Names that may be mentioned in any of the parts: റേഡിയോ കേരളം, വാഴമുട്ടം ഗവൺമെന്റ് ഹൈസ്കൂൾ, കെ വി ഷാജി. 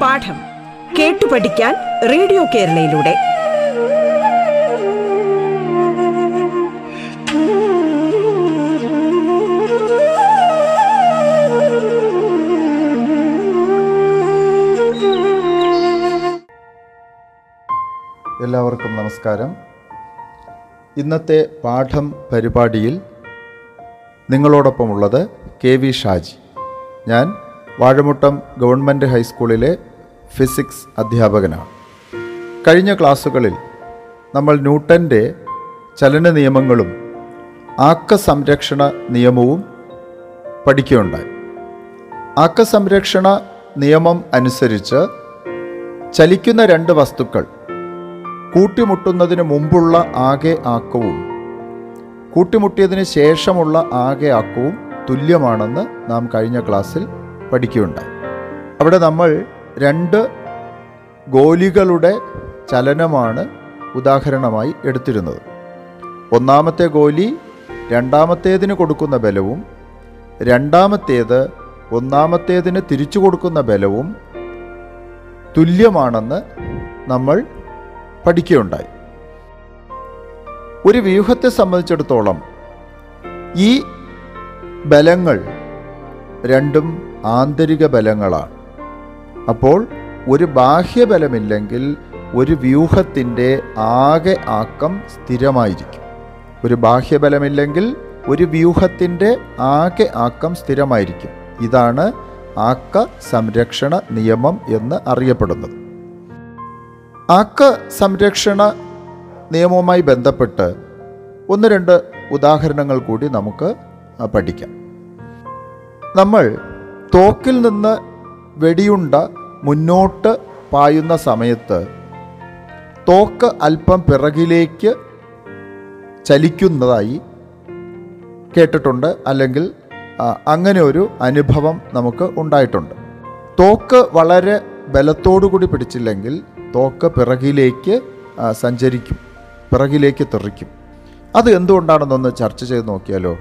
പാഠം കേട്ടു പഠിക്കാൻ റേഡിയോ കേരളയിലൂടെ എല്ലാവർക്കും നമസ്കാരം. ഇന്നത്തെ പാഠം പരിപാടിയിൽ നിങ്ങളോടൊപ്പമുള്ളത് കെ വി ഷാജി. ഞാൻ വാഴമുട്ടം ഗവൺമെന്റ് ഹൈസ്കൂളിലെ ഫിസിക്സ് അധ്യാപകനാണ്. കഴിഞ്ഞ ക്ലാസ്സുകളിൽ നമ്മൾ ന്യൂട്ടൻ്റെ ചലന നിയമങ്ങളും ആക്കസംരക്ഷണ നിയമവും പഠിക്കുകയുണ്ടായി. ആക്കസംരക്ഷണ നിയമം അനുസരിച്ച് ചലിക്കുന്ന രണ്ട് വസ്തുക്കൾ കൂട്ടിമുട്ടുന്നതിന് മുമ്പുള്ള ആകെ ആക്കവും കൂട്ടിമുട്ടിയതിന് ശേഷമുള്ള ആകെ ആക്കവും തുല്യമാണെന്ന് നാം കഴിഞ്ഞ ക്ലാസ്സിൽ പഠിക്കുകയുണ്ടായി. അവിടെ നമ്മൾ രണ്ട് ഗോലികളുടെ ചലനമാണ് ഉദാഹരണമായി എടുത്തിരുന്നത്. ഒന്നാമത്തെ ഗോലി രണ്ടാമത്തേതിന് കൊടുക്കുന്ന ബലവും രണ്ടാമത്തേത് ഒന്നാമത്തേതിന് തിരിച്ചു കൊടുക്കുന്ന ബലവും തുല്യമാണെന്ന് നമ്മൾ പഠിക്കുകയുണ്ടായി. ഒരു വ്യൂഹത്തെ സംബന്ധിച്ചിടത്തോളം ഈ ബലങ്ങൾ രണ്ടും ആന്തരിക ബലങ്ങളാണ്. അപ്പോൾ ഒരു ബാഹ്യബലമില്ലെങ്കിൽ ഒരു വ്യൂഹത്തിൻ്റെ ആകെ ആക്കം സ്ഥിരമായിരിക്കും. ഒരു ബാഹ്യബലമില്ലെങ്കിൽ ഒരു വ്യൂഹത്തിൻ്റെ ആകെ ആക്കം സ്ഥിരമായിരിക്കും. ഇതാണ് ആക്ക സംരക്ഷണ നിയമം എന്ന് അറിയപ്പെടുന്നത്. ആക്ക സംരക്ഷണ നിയമവുമായി ബന്ധപ്പെട്ട് ഒന്ന് രണ്ട് ഉദാഹരണങ്ങൾ കൂടി നമുക്ക് പഠിക്കാം. നമ്മൾ തോക്കിൽ നിന്ന് വെടിയുണ്ട മുന്നോട്ട് പായുന്ന സമയത്ത് തോക്ക് അല്പം പിറകിലേക്ക് ചലിക്കുന്നതായി കേട്ടിട്ടുണ്ട്, അല്ലെങ്കിൽ അങ്ങനെ ഒരു അനുഭവം നമുക്ക് ഉണ്ടായിട്ടുണ്ട്. തോക്ക് വളരെ ബലത്തോടുകൂടി പിടിച്ചില്ലെങ്കിൽ തോക്ക് പിറകിലേക്ക് സഞ്ചരിക്കും, പിറകിലേക്ക് തെറിക്കും. അത് എന്തുകൊണ്ടാണെന്നൊന്ന് ചർച്ച ചെയ്ത് നോക്കിയാലോ.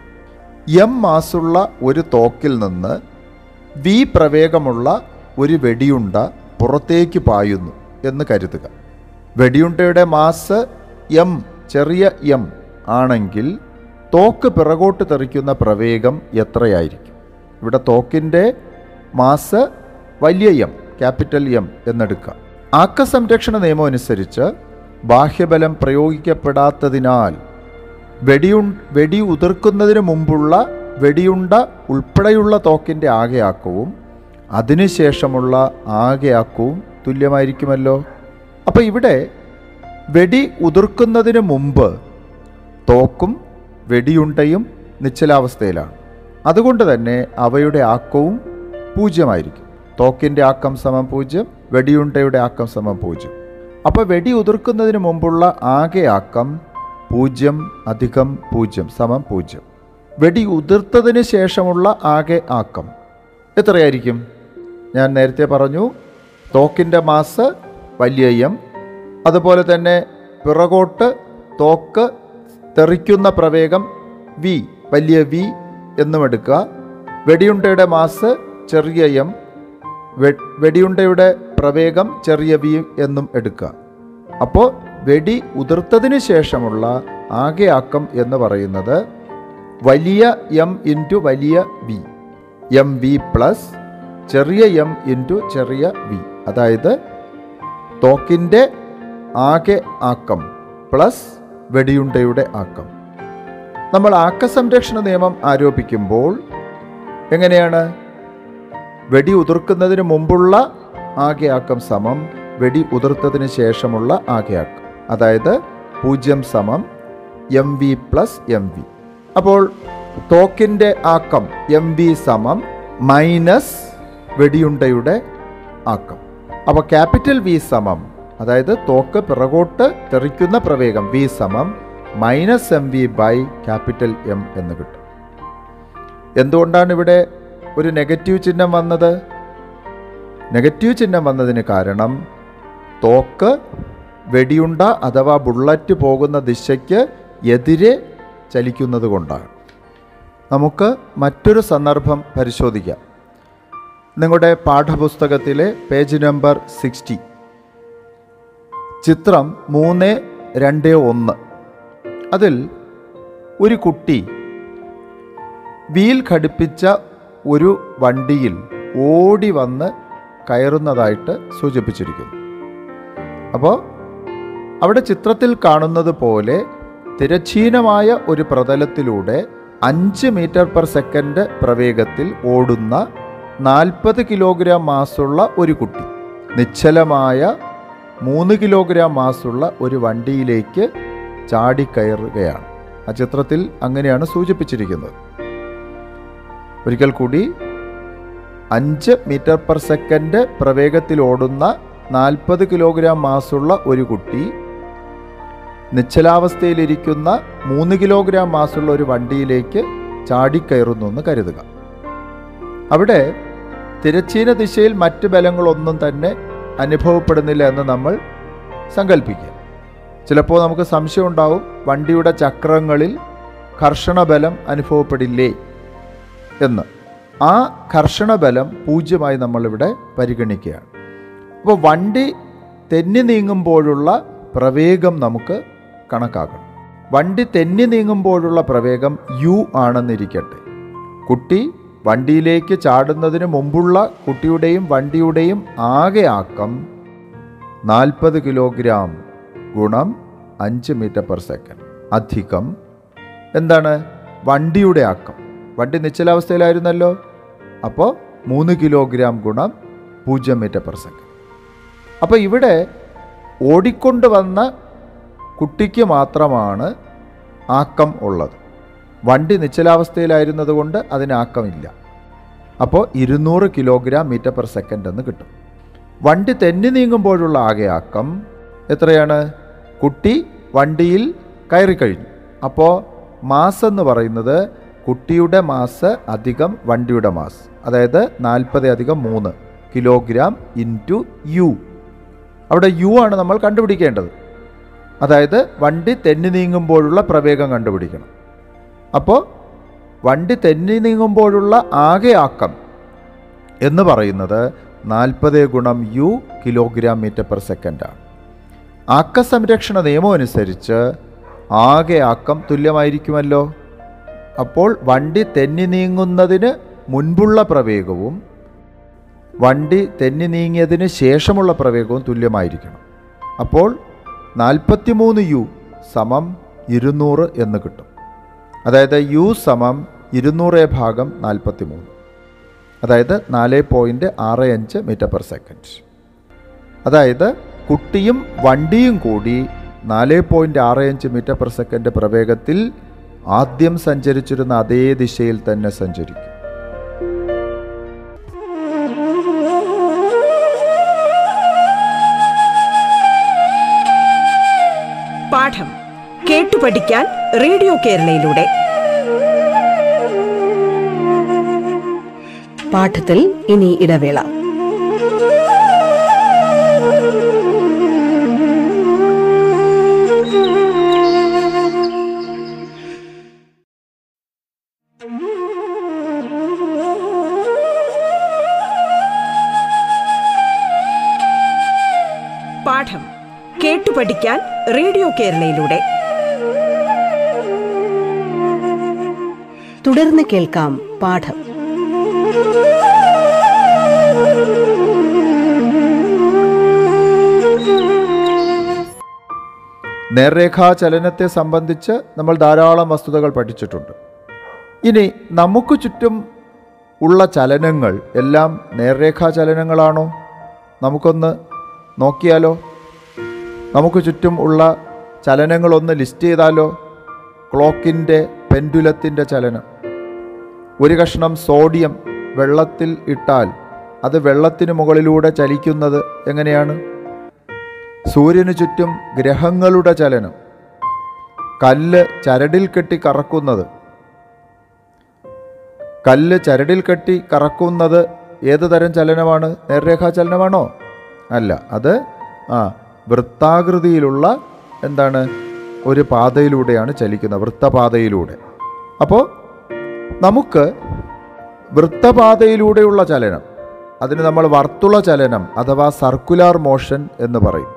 എം മാസുള്ള ഒരു തോക്കിൽ നിന്ന് വി പ്രവേഗമുള്ള ഒരു വെടിയുണ്ട പുറത്തേക്ക് പായുന്നു എന്ന് കരുതുക. വെടിയുണ്ടയുടെ മാസ് എം, ചെറിയ എം ആണെങ്കിൽ തോക്ക് പിറകോട്ട് തെറിക്കുന്ന പ്രവേഗം എത്രയായിരിക്കും? ഇവിടെ തോക്കിൻ്റെ മാസ് വലിയ എം, ക്യാപിറ്റൽ എം എന്നെടുക്കാം. ആക്ക സംരക്ഷണ നിയമം അനുസരിച്ച് ബാഹ്യബലം പ്രയോഗിക്കപ്പെടാത്തതിനാൽ വെടി ഉതിർക്കുന്നതിന് മുമ്പുള്ള വെടിയുണ്ട ഉൾപ്പെടെയുള്ള തോക്കിൻ്റെ ആകെയാക്കവും അതിനുശേഷമുള്ള ആകെയാക്കവും തുല്യമായിരിക്കുമല്ലോ. അപ്പോൾ ഇവിടെ വെടി ഉതിർക്കുന്നതിന് മുമ്പ് തോക്കും വെടിയുണ്ടയും നിശ്ചലാവസ്ഥയിലാണ്. അതുകൊണ്ട് തന്നെ അവയുടെ ആക്കവും പൂജ്യമായിരിക്കും. തോക്കിൻ്റെ ആക്കം സമം പൂജ്യം, വെടിയുണ്ടയുടെ ആക്കം സമം പൂജ്യം. അപ്പോൾ വെടി ഉതിർക്കുന്നതിന് മുമ്പുള്ള ആകെ ആക്കം പൂജ്യം അധികം പൂജ്യം സമം പൂജ്യം. വെടി ഉതിർത്തതിന് ശേഷമുള്ള ആകെ ആക്കം എത്രയായിരിക്കും? ഞാൻ നേരത്തെ പറഞ്ഞു, തോക്കിൻ്റെ മാസ് വലിയ എം, അതുപോലെ തന്നെ പിറകോട്ട് തോക്ക് തെറിക്കുന്ന പ്രവേഗം വി, വലിയ വി എന്നും എടുക്കുക. വെടിയുണ്ടയുടെ മാസ് ചെറിയ എം, വെടിയുണ്ടയുടെ പ്രവേഗം ചെറിയ വി എന്നും എടുക്കുക. അപ്പോൾ വെടി ഉതിർത്തതിന് ശേഷമുള്ള ആകെ ആക്കം എന്ന് പറയുന്നത് വലിയ എം ഇൻറ്റു വലിയ വി, എം വി പ്ലസ് ചെറിയ എം ഇൻറ്റു ചെറിയ വി. അതായത് തോക്കിൻ്റെ ആകെ ആക്കം പ്ലസ് വെടിയുണ്ടയുടെ ആക്കം. നമ്മൾ ആക്കസംരക്ഷണ നിയമം ആരോപിക്കുമ്പോൾ എങ്ങനെയാണ്? വെടി ഉതിർക്കുന്നതിന് മുമ്പുള്ള ആകെ ആക്കം സമം വെടി ഉതിർത്തതിന് ശേഷമുള്ള ആകെ ആക്കം. അതായത് പൂജ്യം സമം M V plus M V. അപ്പോൾ തോക്കിൻ്റെ ആക്കം എം വി സമം മൈനസ് വെടിയുണ്ടയുടെ ആക്കം. അപ്പോൾ ക്യാപിറ്റൽ വി സമം, അതായത് തോക്ക് പിറകോട്ട് തെറിക്കുന്ന പ്രവേഗം വി സമം minus M V by capital M എന്ന് കിട്ടും. എന്തുകൊണ്ടാണ് ഇവിടെ ഒരു നെഗറ്റീവ് ചിഹ്നം വന്നത്? നെഗറ്റീവ് ചിഹ്നം വന്നതിന് കാരണം തോക്ക് വെടിയുണ്ട അഥവാ ബുള്ളറ്റ് പോകുന്ന ദിശയ്ക്ക് എതിരെ ചലിക്കുന്നത് കൊണ്ടാണ്. നമുക്ക് മറ്റൊരു സന്ദർഭം പരിശോധിക്കാം. നിങ്ങളുടെ പാഠപുസ്തകത്തിലെ പേജ് നമ്പർ 60, ചിത്രം 3.2.1. അതിൽ ഒരു കുട്ടി വീൽ ഘടിപ്പിച്ച ഒരു വണ്ടിയിൽ ഓടി വന്ന് കയറുന്നതായിട്ട് സൂചിപ്പിച്ചിരിക്കുന്നു. അപ്പോൾ അവിടെ ചിത്രത്തിൽ കാണുന്നത് പോലെ തിരശ്ചീനമായ ഒരു പ്രതലത്തിലൂടെ 5 മീറ്റർ/സെക്കൻഡ് പ്രവേഗത്തിൽ ഓടുന്ന 40 കിലോഗ്രാം മാസ്സുള്ള ഒരു കുട്ടി നിശ്ചലമായ 3 കിലോഗ്രാം മാസ്സുള്ള ഒരു വണ്ടിയിലേക്ക് ചാടിക്കയറുകയാണ്. ആ ചിത്രത്തിൽ അങ്ങനെയാണ് സൂചിപ്പിച്ചിരിക്കുന്നത്. ഒരിക്കൽ കൂടി, 5 മീറ്റർ/സെക്കൻഡ് പ്രവേഗത്തിൽ ഓടുന്ന 40 കിലോഗ്രാം മാസ്സുള്ള ഒരു കുട്ടി നിശ്ചലാവസ്ഥയിലിരിക്കുന്ന 3 കിലോഗ്രാം മാസ്സുള്ള ഒരു വണ്ടിയിലേക്ക് ചാടിക്കയറുന്നു എന്ന് കരുതുക. അവിടെ തിരശ്ചീന ദിശയിൽ മറ്റ് ബലങ്ങളൊന്നും തന്നെ അനുഭവപ്പെടുന്നില്ല എന്ന് നമ്മൾ സങ്കല്പിക്കുക. ചിലപ്പോൾ നമുക്ക് സംശയം ഉണ്ടാവും, വണ്ടിയുടെ ചക്രങ്ങളിൽ ഘർഷണബലം അനുഭവപ്പെടില്ലേ എന്ന്. ആ ഘർഷണബലം പൂജ്യമായി നമ്മളിവിടെ പരിഗണിക്കുകയാണ്. അപ്പോൾ വണ്ടി തെന്നി നീങ്ങുമ്പോഴുള്ള പ്രവേഗം നമുക്ക് കണക്കാക്കണം. വണ്ടി തെന്നി നീങ്ങുമ്പോഴുള്ള പ്രവേഗം u ആണെന്നിരിക്കട്ടെ. കുട്ടി വണ്ടിയിലേക്ക് ചാടുന്നതിന് മുമ്പുള്ള കുട്ടിയുടെയും വണ്ടിയുടെയും ആകെ ആക്കം 40 കിലോഗ്രാം ഗുണം 5 മീറ്റർ/സെക്കൻഡ് അധികം എന്താണ് വണ്ടിയുടെ ആക്കം. വണ്ടി നിശ്ചലാവസ്ഥയിലായിരുന്നല്ലോ. അപ്പോൾ 3 കിലോഗ്രാം ഗുണം 0 മീറ്റർ/സെക്കൻഡ്. അപ്പോൾ ഇവിടെ ഓടിക്കൊണ്ട് വന്ന കുട്ടിക്ക് മാത്രമാണ് ആക്കം ഉള്ളത്. വണ്ടി നിശ്ചലാവസ്ഥയിലായിരുന്നത് കൊണ്ട് അതിനാക്കമില്ല. അപ്പോൾ 200 കിലോഗ്രാം/മീറ്റർ/സെക്കൻഡ് എന്ന് കിട്ടും. വണ്ടി തെന്നി നീങ്ങുമ്പോഴുള്ള ആകെ ആക്കം എത്രയാണ്? കുട്ടി വണ്ടിയിൽ കയറിക്കഴിഞ്ഞു. അപ്പോൾ മാസ് എന്ന് പറയുന്നത് കുട്ടിയുടെ മാസ് അധികം വണ്ടിയുടെ മാസ്, അതായത് 40 + 3 കിലോഗ്രാം ഇൻറ്റു u. അവിടെ u ആണ് നമ്മൾ കണ്ടുപിടിക്കേണ്ടത്. അതായത് വണ്ടി തെന്നി നീങ്ങുമ്പോഴുള്ള പ്രവേഗം കണ്ടുപിടിക്കണം. അപ്പോൾ വണ്ടി തെന്നി നീങ്ങുമ്പോഴുള്ള ആകെ ആക്കം എന്ന് പറയുന്നത് 40 ഗുണം u കിലോഗ്രാം/മീറ്റർ/സെക്കൻഡാണ്. ആക്കസംരക്ഷണ നിയമം അനുസരിച്ച് ആകെ ആക്കം തുല്യമായിരിക്കുമല്ലോ. അപ്പോൾ വണ്ടി തെന്നി നീങ്ങുന്നതിന് മുൻപുള്ള പ്രവേഗവും വണ്ടി തെന്നി നീങ്ങിയതിന് ശേഷമുള്ള പ്രവേഗവും തുല്യമായിരിക്കണം. അപ്പോൾ 43 u = 200 എന്ന് കിട്ടും. അതായത് u = 200/43, അതായത് 4.65 മീറ്റർ/സെക്കൻഡ്. അതായത് കുട്ടിയും വണ്ടിയും കൂടി 4.65 മീറ്റർ/സെക്കൻഡ് പ്രവേഗത്തിൽ ആദ്യം സഞ്ചരിച്ചിരുന്ന അതേ ദിശയിൽ തന്നെ സഞ്ചരിക്കും. പാഠം കേട്ടു പഠിക്കാൻ റേഡിയോ കേരളയിലൂടെ. പാഠത്തിൽ ഇനി ഇടവേള. പാഠം കേട്ടു പഠിക്കാൻ റേഡിയോ കേരളയിലൂടെ തുടർന്ന് കേൾക്കാം. പാഠം. നേർരേഖാ ചലനത്തെ സംബന്ധിച്ച് നമ്മൾ ധാരാളം വസ്തുതകൾ പഠിച്ചിട്ടുണ്ട്. ഇനി നമുക്ക് ചുറ്റും ഉള്ള ചലനങ്ങൾ എല്ലാം നേർരേഖാ ചലനങ്ങളാണോ? നമുക്കൊന്ന് നോക്കിയാലോ? നമുക്ക് ചുറ്റും ഉള്ള ചലനങ്ങളൊന്ന് ലിസ്റ്റ് ചെയ്താലോ? ക്ലോക്കിൻ്റെ, പെൻഡുലത്തിൻ്റെ ചലനം. ഒരു കഷ്ണം സോഡിയം വെള്ളത്തിൽ ഇട്ടാൽ അത് വെള്ളത്തിന് മുകളിലൂടെ ചലിക്കുന്നത് എങ്ങനെയാണ്? സൂര്യന് ചുറ്റും ഗ്രഹങ്ങളുടെ ചലനം, കല്ല് ചരടിൽ കെട്ടി കറക്കുന്നത്. ഏത് തരം ചലനമാണ്? നേർരേഖാ ചലനമാണോ? അല്ല, അത് വൃത്താകൃതിയിലുള്ള എന്താണ് ഒരു പാതയിലൂടെയാണ് ചലിക്കുന്നത്, വൃത്തപാതയിലൂടെ. അപ്പോൾ നമുക്ക് വൃത്തപാതയിലൂടെയുള്ള ചലനം, അതിന് നമ്മൾ വർത്തുള ചലനം അഥവാ സർക്കുലാർ മോഷൻ എന്ന് പറയും.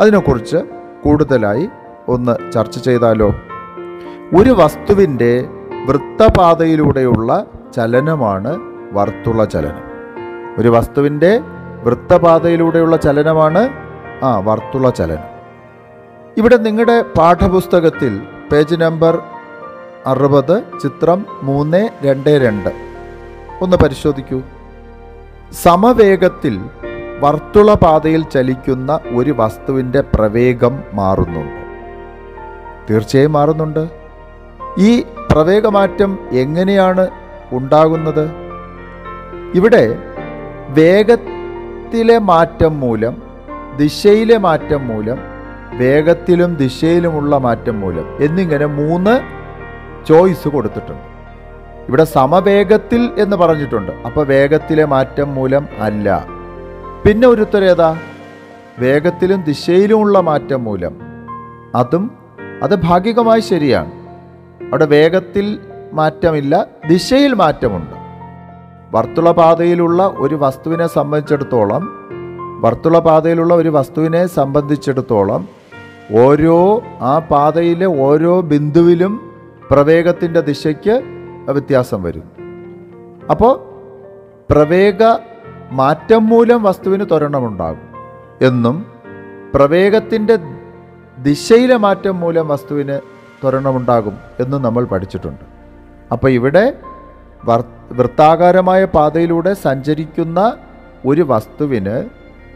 അതിനെക്കുറിച്ച് കൂടുതലായി ഒന്ന് ചർച്ച ചെയ്താലോ. ഒരു വസ്തുവിൻ്റെ വൃത്തപാതയിലൂടെയുള്ള ചലനമാണ് വർത്തുള ചലനം. ഒരു വസ്തുവിൻ്റെ വൃത്തപാതയിലൂടെയുള്ള ചലനമാണ് വർത്തുള ചലനം. ഇവിടെ നിങ്ങളുടെ പാഠപുസ്തകത്തിൽ പേജ് നമ്പർ 60 ചിത്രം 3.2.2 ഒന്ന് പരിശോധിക്കൂ. സമവേഗത്തിൽ വർത്തുളപാതയിൽ ചലിക്കുന്ന ഒരു വസ്തുവിൻ്റെ പ്രവേഗം മാറുന്നുണ്ട്. തീർച്ചയായും മാറുന്നുണ്ട്. ഈ പ്രവേഗമാറ്റം എങ്ങനെയാണ് ഉണ്ടാകുന്നത്? ഇവിടെ വേഗത്തിലെ മാറ്റം മൂലം, ദിശയിലെ മാറ്റം മൂലം, വേഗത്തിലും ദിശയിലുമുള്ള മാറ്റം മൂലം എന്നിങ്ങനെ 3 ചോയ്സ് കൊടുത്തിട്ടുണ്ട്. ഇവിടെ സമവേഗത്തിൽ എന്ന് പറഞ്ഞിട്ടുണ്ട്, അപ്പോൾ വേഗത്തിലെ മാറ്റം മൂലം അല്ല. പിന്നെ ഒരു ഉത്തരം ഏതാ? വേഗത്തിലും ദിശയിലുമുള്ള മാറ്റം മൂലം. അത് ഭാഗികമായി ശരിയാണ്. അവിടെ വേഗത്തിൽ മാറ്റമില്ല, ദിശയിൽ മാറ്റമുണ്ട്. വർത്തുളപാതയിലുള്ള ഒരു വസ്തുവിനെ സംബന്ധിച്ചിടത്തോളം ഓരോ പാതയിലെ ഓരോ ബിന്ദുവിലും പ്രവേഗത്തിൻ്റെ ദിശയ്ക്ക് വ്യത്യാസം വരും. അപ്പോൾ പ്രവേഗ മാറ്റം മൂലം വസ്തുവിന് ത്വരണമുണ്ടാകും എന്നും പ്രവേഗത്തിൻ്റെ ദിശയിലെ മാറ്റം മൂലം വസ്തുവിന് ത്വരണമുണ്ടാകും എന്നും നമ്മൾ പഠിച്ചിട്ടുണ്ട്. അപ്പോൾ ഇവിടെ വൃത്താകാരമായ പാതയിലൂടെ സഞ്ചരിക്കുന്ന ഒരു വസ്തുവിന്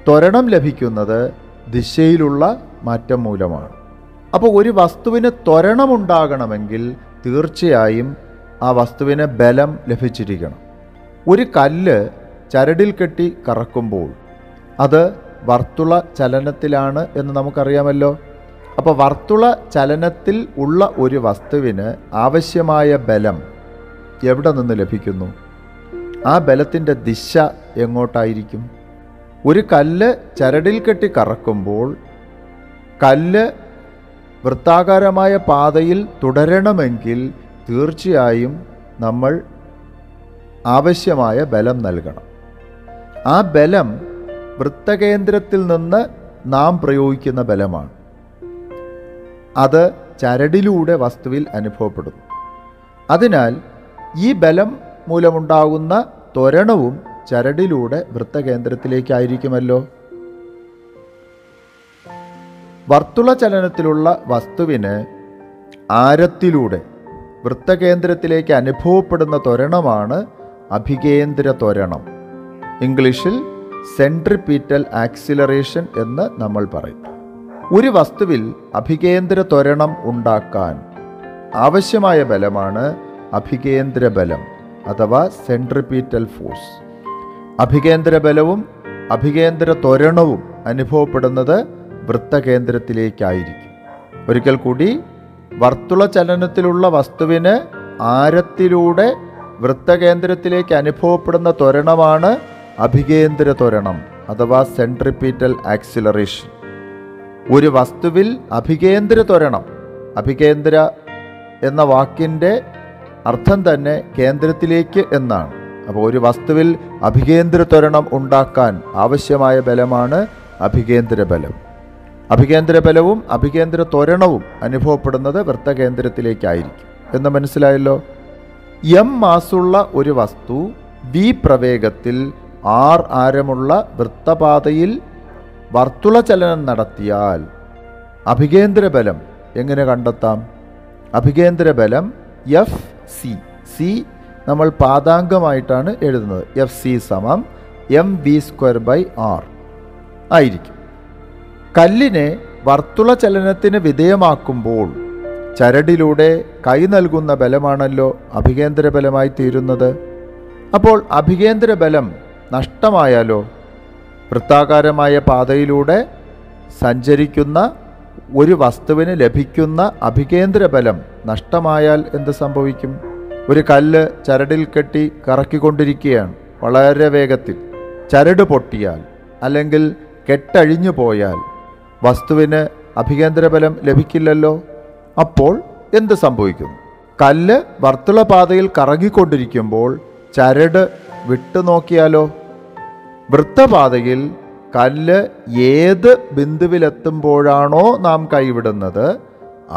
ത്വരണം ലഭിക്കുന്നത് ദിശയിലുള്ള മാറ്റം മൂലമാണ്. അപ്പോൾ ഒരു വസ്തുവിന് ത്വരണമുണ്ടാകണമെങ്കിൽ തീർച്ചയായും ആ വസ്തുവിന് ബലം ലഭിച്ചിരിക്കണം. ഒരു കല്ല് ചരടിൽ കെട്ടി കറക്കുമ്പോൾ അത് വർത്തുള ചലനത്തിലാണ് എന്ന് നമുക്കറിയാമല്ലോ. അപ്പോൾ വർത്തുള ചലനത്തിൽ ഉള്ള ഒരു വസ്തുവിന് ആവശ്യമായ ബലം എവിടെ നിന്ന് ലഭിക്കുന്നു? ആ ബലത്തിൻ്റെ ദിശ എങ്ങോട്ടായിരിക്കും? ഒരു കല്ല് ചരടിൽ കെട്ടി കറക്കുമ്പോൾ കല്ല് വൃത്താകാരമായ പാതയിൽ തുടരണമെങ്കിൽ തീർച്ചയായും നമ്മൾ ആവശ്യമായ ബലം നൽകണം. ആ ബലം വൃത്തകേന്ദ്രത്തിൽ നിന്ന് നാം പ്രയോഗിക്കുന്ന ബലമാണ്. അത് ചരടിലൂടെ വസ്തുവിൽ അനുഭവപ്പെടുന്നു. അതിനാൽ ഈ ബലം മൂലമുണ്ടാകുന്ന ത്വരണവും ചരടിലൂടെ വൃത്തകേന്ദ്രത്തിലേക്കായിരിക്കുമല്ലോ. വർത്തുള ചലനത്തിലുള്ള വസ്തുവിന് ആരത്തിലൂടെ വൃത്തകേന്ദ്രത്തിലേക്ക് അനുഭവപ്പെടുന്ന ത്വരണമാണ് അഭികേന്ദ്ര ത്വരണം. ഇംഗ്ലീഷിൽ സെൻട്രിപീറ്റൽ ആക്സിലറേഷൻ എന്ന് നമ്മൾ പറയും. ഒരു വസ്തുവിൽ അഭികേന്ദ്ര ത്വരണം ഉണ്ടാക്കാൻ ആവശ്യമായ ബലമാണ് അഭികേന്ദ്ര ബലം അഥവാ സെൻട്രിപീറ്റൽ ഫോഴ്സ്. അഭികേന്ദ്ര ബലവും അഭികേന്ദ്ര ത്വരണവും അനുഭവപ്പെടുന്നത് വൃത്തകേന്ദ്രത്തിലേക്കായിരിക്കും. ഒരിക്കൽ കൂടി, വർത്തുള ചലനത്തിലുള്ള വസ്തുവിന് ആരത്തിലൂടെ വൃത്തകേന്ദ്രത്തിലേക്ക് അനുഭവപ്പെടുന്ന ത്വരണമാണ് അഭികേന്ദ്ര ത്വരണം അഥവാ സെൻട്രിപീറ്റൽ ആക്സിലറേഷൻ. ഒരു വസ്തുവിൽ അഭികേന്ദ്ര ത്വരണം, അഭികേന്ദ്ര എന്ന വാക്കിൻ്റെ അർത്ഥം തന്നെ കേന്ദ്രത്തിലേക്ക് എന്നാണ്. അപ്പോൾ ഒരു വസ്തുവിൽ അഭികേന്ദ്ര ത്വരണം ഉണ്ടാക്കാൻ ആവശ്യമായ ബലമാണ് അഭികേന്ദ്ര ബലം. അഭികേന്ദ്ര ബലവും അഭികേന്ദ്ര ത്വരണവും അനുഭവപ്പെടുന്നത് വൃത്തകേന്ദ്രത്തിലേക്കായിരിക്കും എന്ന് മനസ്സിലായല്ലോ. എം മാസുള്ള ഒരു വസ്തു വി പ്രവേഗത്തിൽ ആർ ആരമുള്ള വൃത്തപാതയിൽ വർത്തുള ചലനം നടത്തിയാൽ അഭികേന്ദ്ര ബലം എങ്ങനെ കണ്ടെത്താം? അഭികേന്ദ്ര ബലം എഫ് സി, സി നമ്മൾ പാദാംഗമായിട്ടാണ് എഴുതുന്നത്, FC = mv²/r ആയിരിക്കും. കല്ലിനെ വർത്തുള ചലനത്തിന് വിധേയമാക്കുമ്പോൾ ചരടിലൂടെ കൈ നൽകുന്ന ബലമാണല്ലോ അഭികേന്ദ്ര ബലമായി തീരുന്നത്. അപ്പോൾ അഭികേന്ദ്ര ബലം നഷ്ടമായാലോ? വൃത്താകാരമായ പാതയിലൂടെ സഞ്ചരിക്കുന്ന ഒരു വസ്തുവിന് ലഭിക്കുന്ന അഭികേന്ദ്ര ബലം നഷ്ടമായാൽ എന്ത് സംഭവിക്കും? ഒരു കല്ല് ചരടിൽ കെട്ടി കറക്കിക്കൊണ്ടിരിക്കുകയാണ് വളരെ വേഗത്തിൽ. ചരട് പൊട്ടിയാൽ അല്ലെങ്കിൽ കെട്ടഴിഞ്ഞു പോയാൽ വസ്തുവിന് അഭികേന്ദ്രബലം ലഭിക്കില്ലല്ലോ. അപ്പോൾ എന്ത് സംഭവിക്കും? കല്ല് വർത്തുളപാതയിൽ കറങ്ങിക്കൊണ്ടിരിക്കുമ്പോൾ ചരട് വിട്ടുനോക്കിയാലോ? വൃത്തപാതയിൽ കല്ല് ഏത് ബിന്ദുവിലെത്തുമ്പോഴാണോ നാം കൈവിടുന്നത്,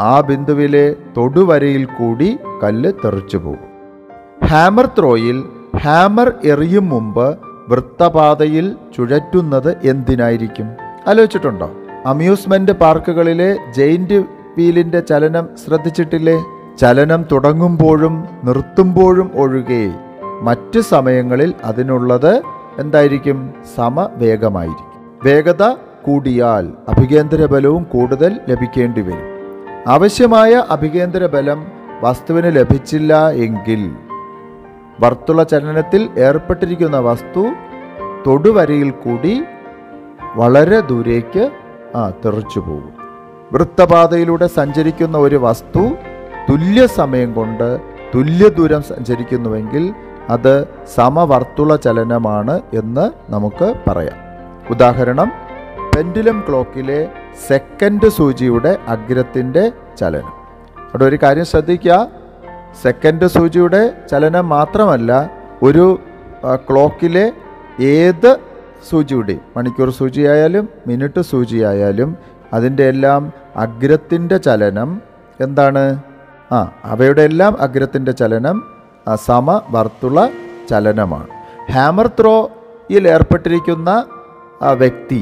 ആ ബിന്ദുവിലെ തൊടുവരയിൽ കൂടി കല്ല് തെറിച്ചു പോകും. ഹാമർ ത്രോയിൽ ഹാമർ എറിയും മുമ്പ് വൃത്തപാതയിൽ ചുഴറ്റുന്നത് എന്തിനായിരിക്കും? ആലോചിച്ചിട്ടുണ്ടോ? അമ്യൂസ്മെൻ്റ് പാർക്കുകളിലെ ജെയിൻ്റ് വീലിൻ്റെ ചലനം ശ്രദ്ധിച്ചിട്ടില്ലേ? ചലനം തുടങ്ങുമ്പോഴും നിർത്തുമ്പോഴും ഒഴികെ മറ്റ് സമയങ്ങളിൽ അതിനുള്ളത് എന്തായിരിക്കും? സമവേഗമായിരിക്കും. വേഗത കൂടിയാൽ അഭികേന്ദ്ര ബലവും കൂടുതൽ ലഭിക്കേണ്ടി വരും. ആവശ്യമായ അഭികേന്ദ്ര ബലം വസ്തുവിന് ലഭിച്ചില്ല എങ്കിൽ വർത്തുള ചലനത്തിൽ ഏർപ്പെട്ടിരിക്കുന്ന വസ്തു തൊടുവരയിൽ കൂടി വളരെ ദൂരേക്ക് തെറിച്ചു പോകും. വൃത്തപാതയിലൂടെ സഞ്ചരിക്കുന്ന ഒരു വസ്തു തുല്യ സമയം കൊണ്ട് തുല്യ ദൂരം സഞ്ചരിക്കുന്നുവെങ്കിൽ അത് സമവർത്തുള ചലനമാണ് എന്ന് നമുക്ക് പറയാം. ഉദാഹരണം, പെൻഡുലം ക്ലോക്കിലെ സെക്കൻഡ് സൂചിയുടെ അഗ്രത്തിൻ്റെ ചലനം. അവിടെ ഒരു കാര്യം ശ്രദ്ധിക്കുക, സെക്കൻഡ് സൂചിയുടെ ചലനം മാത്രമല്ല, ഒരു ക്ലോക്കിലെ ഏത് സൂചിയുടെയും, മണിക്കൂർ സൂചിയായാലും മിനിറ്റ് സൂചിയായാലും, അതിൻ്റെ എല്ലാം അഗ്രത്തിൻ്റെ ചലനം എന്താണ്? അവയുടെ എല്ലാം അഗ്രത്തിൻ്റെ ചലനം സമവർത്തുള ചലനമാണ്. ഹാമർ ത്രോയിൽ ഏർപ്പെട്ടിരിക്കുന്ന വ്യക്തി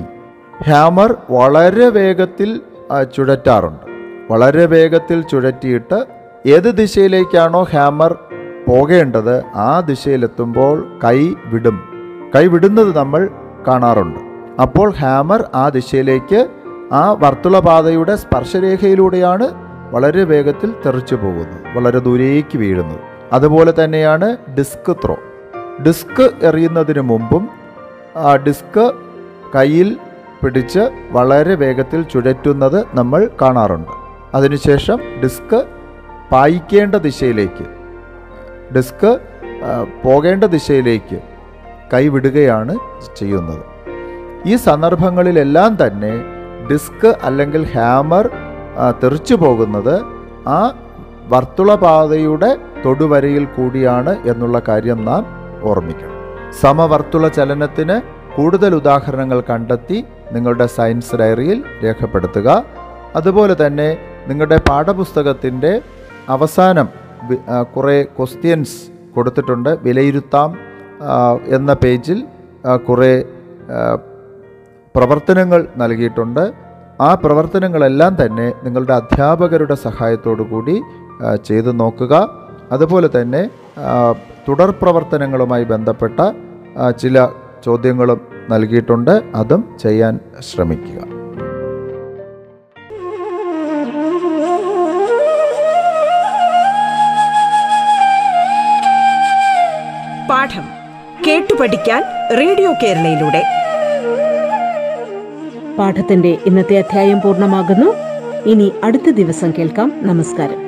ഹാമർ വളരെ വേഗത്തിൽ ചുഴറ്റാറുണ്ട്. വളരെ വേഗത്തിൽ ചുഴറ്റിയിട്ട് ഏത് ദിശയിലേക്കാണോ ഹാമർ പോകേണ്ടത് ആ ദിശയിലെത്തുമ്പോൾ കൈവിടുന്നത് നമ്മൾ കാണാറുണ്ട്. അപ്പോൾ ഹാമർ ആ ദിശയിലേക്ക്, ആ വർത്തുളപാതയുടെ സ്പർശരേഖയിലൂടെയാണ് വളരെ വേഗത്തിൽ തെറിച്ചു പോകുന്നത്, വളരെ ദൂരേക്ക് വീഴുന്നത്. അതുപോലെ തന്നെയാണ് ഡിസ്ക് ത്രോ. ഡിസ്ക് എറിയുന്നതിന് മുമ്പും ആ ഡിസ്ക് കയ്യിൽ പിടിച്ച് വളരെ വേഗത്തിൽ ചുഴറ്റുന്നത് നമ്മൾ കാണാറുണ്ട്. അതിനുശേഷം ഡിസ്ക് പായിക്കേണ്ട ദിശയിലേക്ക്, ഡിസ്ക് പോകേണ്ട ദിശയിലേക്ക് കൈവിടുകയാണ് ചെയ്യുന്നത്. ഈ സന്ദർഭങ്ങളിലെല്ലാം തന്നെ ഡിസ്ക് അല്ലെങ്കിൽ ഹാമർ തെറിച്ചു പോകുന്നത് ആ വർത്തുളപാതയുടെ തൊടുവരയിൽ കൂടിയാണ് എന്നുള്ള കാര്യം നാം ഓർമ്മിക്കണം. സമവർത്തുള ചലനത്തിന് കൂടുതൽ ഉദാഹരണങ്ങൾ കണ്ടെത്തി നിങ്ങളുടെ സയൻസ് ഡയറിയിൽ രേഖപ്പെടുത്തുക. അതുപോലെ തന്നെ നിങ്ങളുടെ പാഠപുസ്തകത്തിൻ്റെ അവസാനം കുറേ ക്വസ്റ്റ്യൻസ് കൊടുത്തിട്ടുണ്ട്. വിലയിരുത്താം എന്ന പേജിൽ കുറേ പ്രവർത്തനങ്ങൾ നൽകിയിട്ടുണ്ട്. ആ പ്രവർത്തനങ്ങളെല്ലാം തന്നെ നിങ്ങളുടെ അധ്യാപകരുടെ സഹായത്തോടു കൂടി ചെയ്തു നോക്കുക. അതുപോലെ തന്നെ തുടർ പ്രവർത്തനങ്ങളുമായി ബന്ധപ്പെട്ട ചില ചോദ്യങ്ങളും നൽകിയിട്ടുണ്ട്, അതും ചെയ്യാൻ ശ്രമിക്കുക. പാഠം കേട്ടു പഠിക്കാൻ റേഡിയോ കേരളയിലൂടെ പാഠത്തിന്റെ ഇന്നത്തെ അധ്യായം പൂർണ്ണമാകുന്നു. ഇനി അടുത്ത ദിവസം കേൾക്കാം. നമസ്കാരം.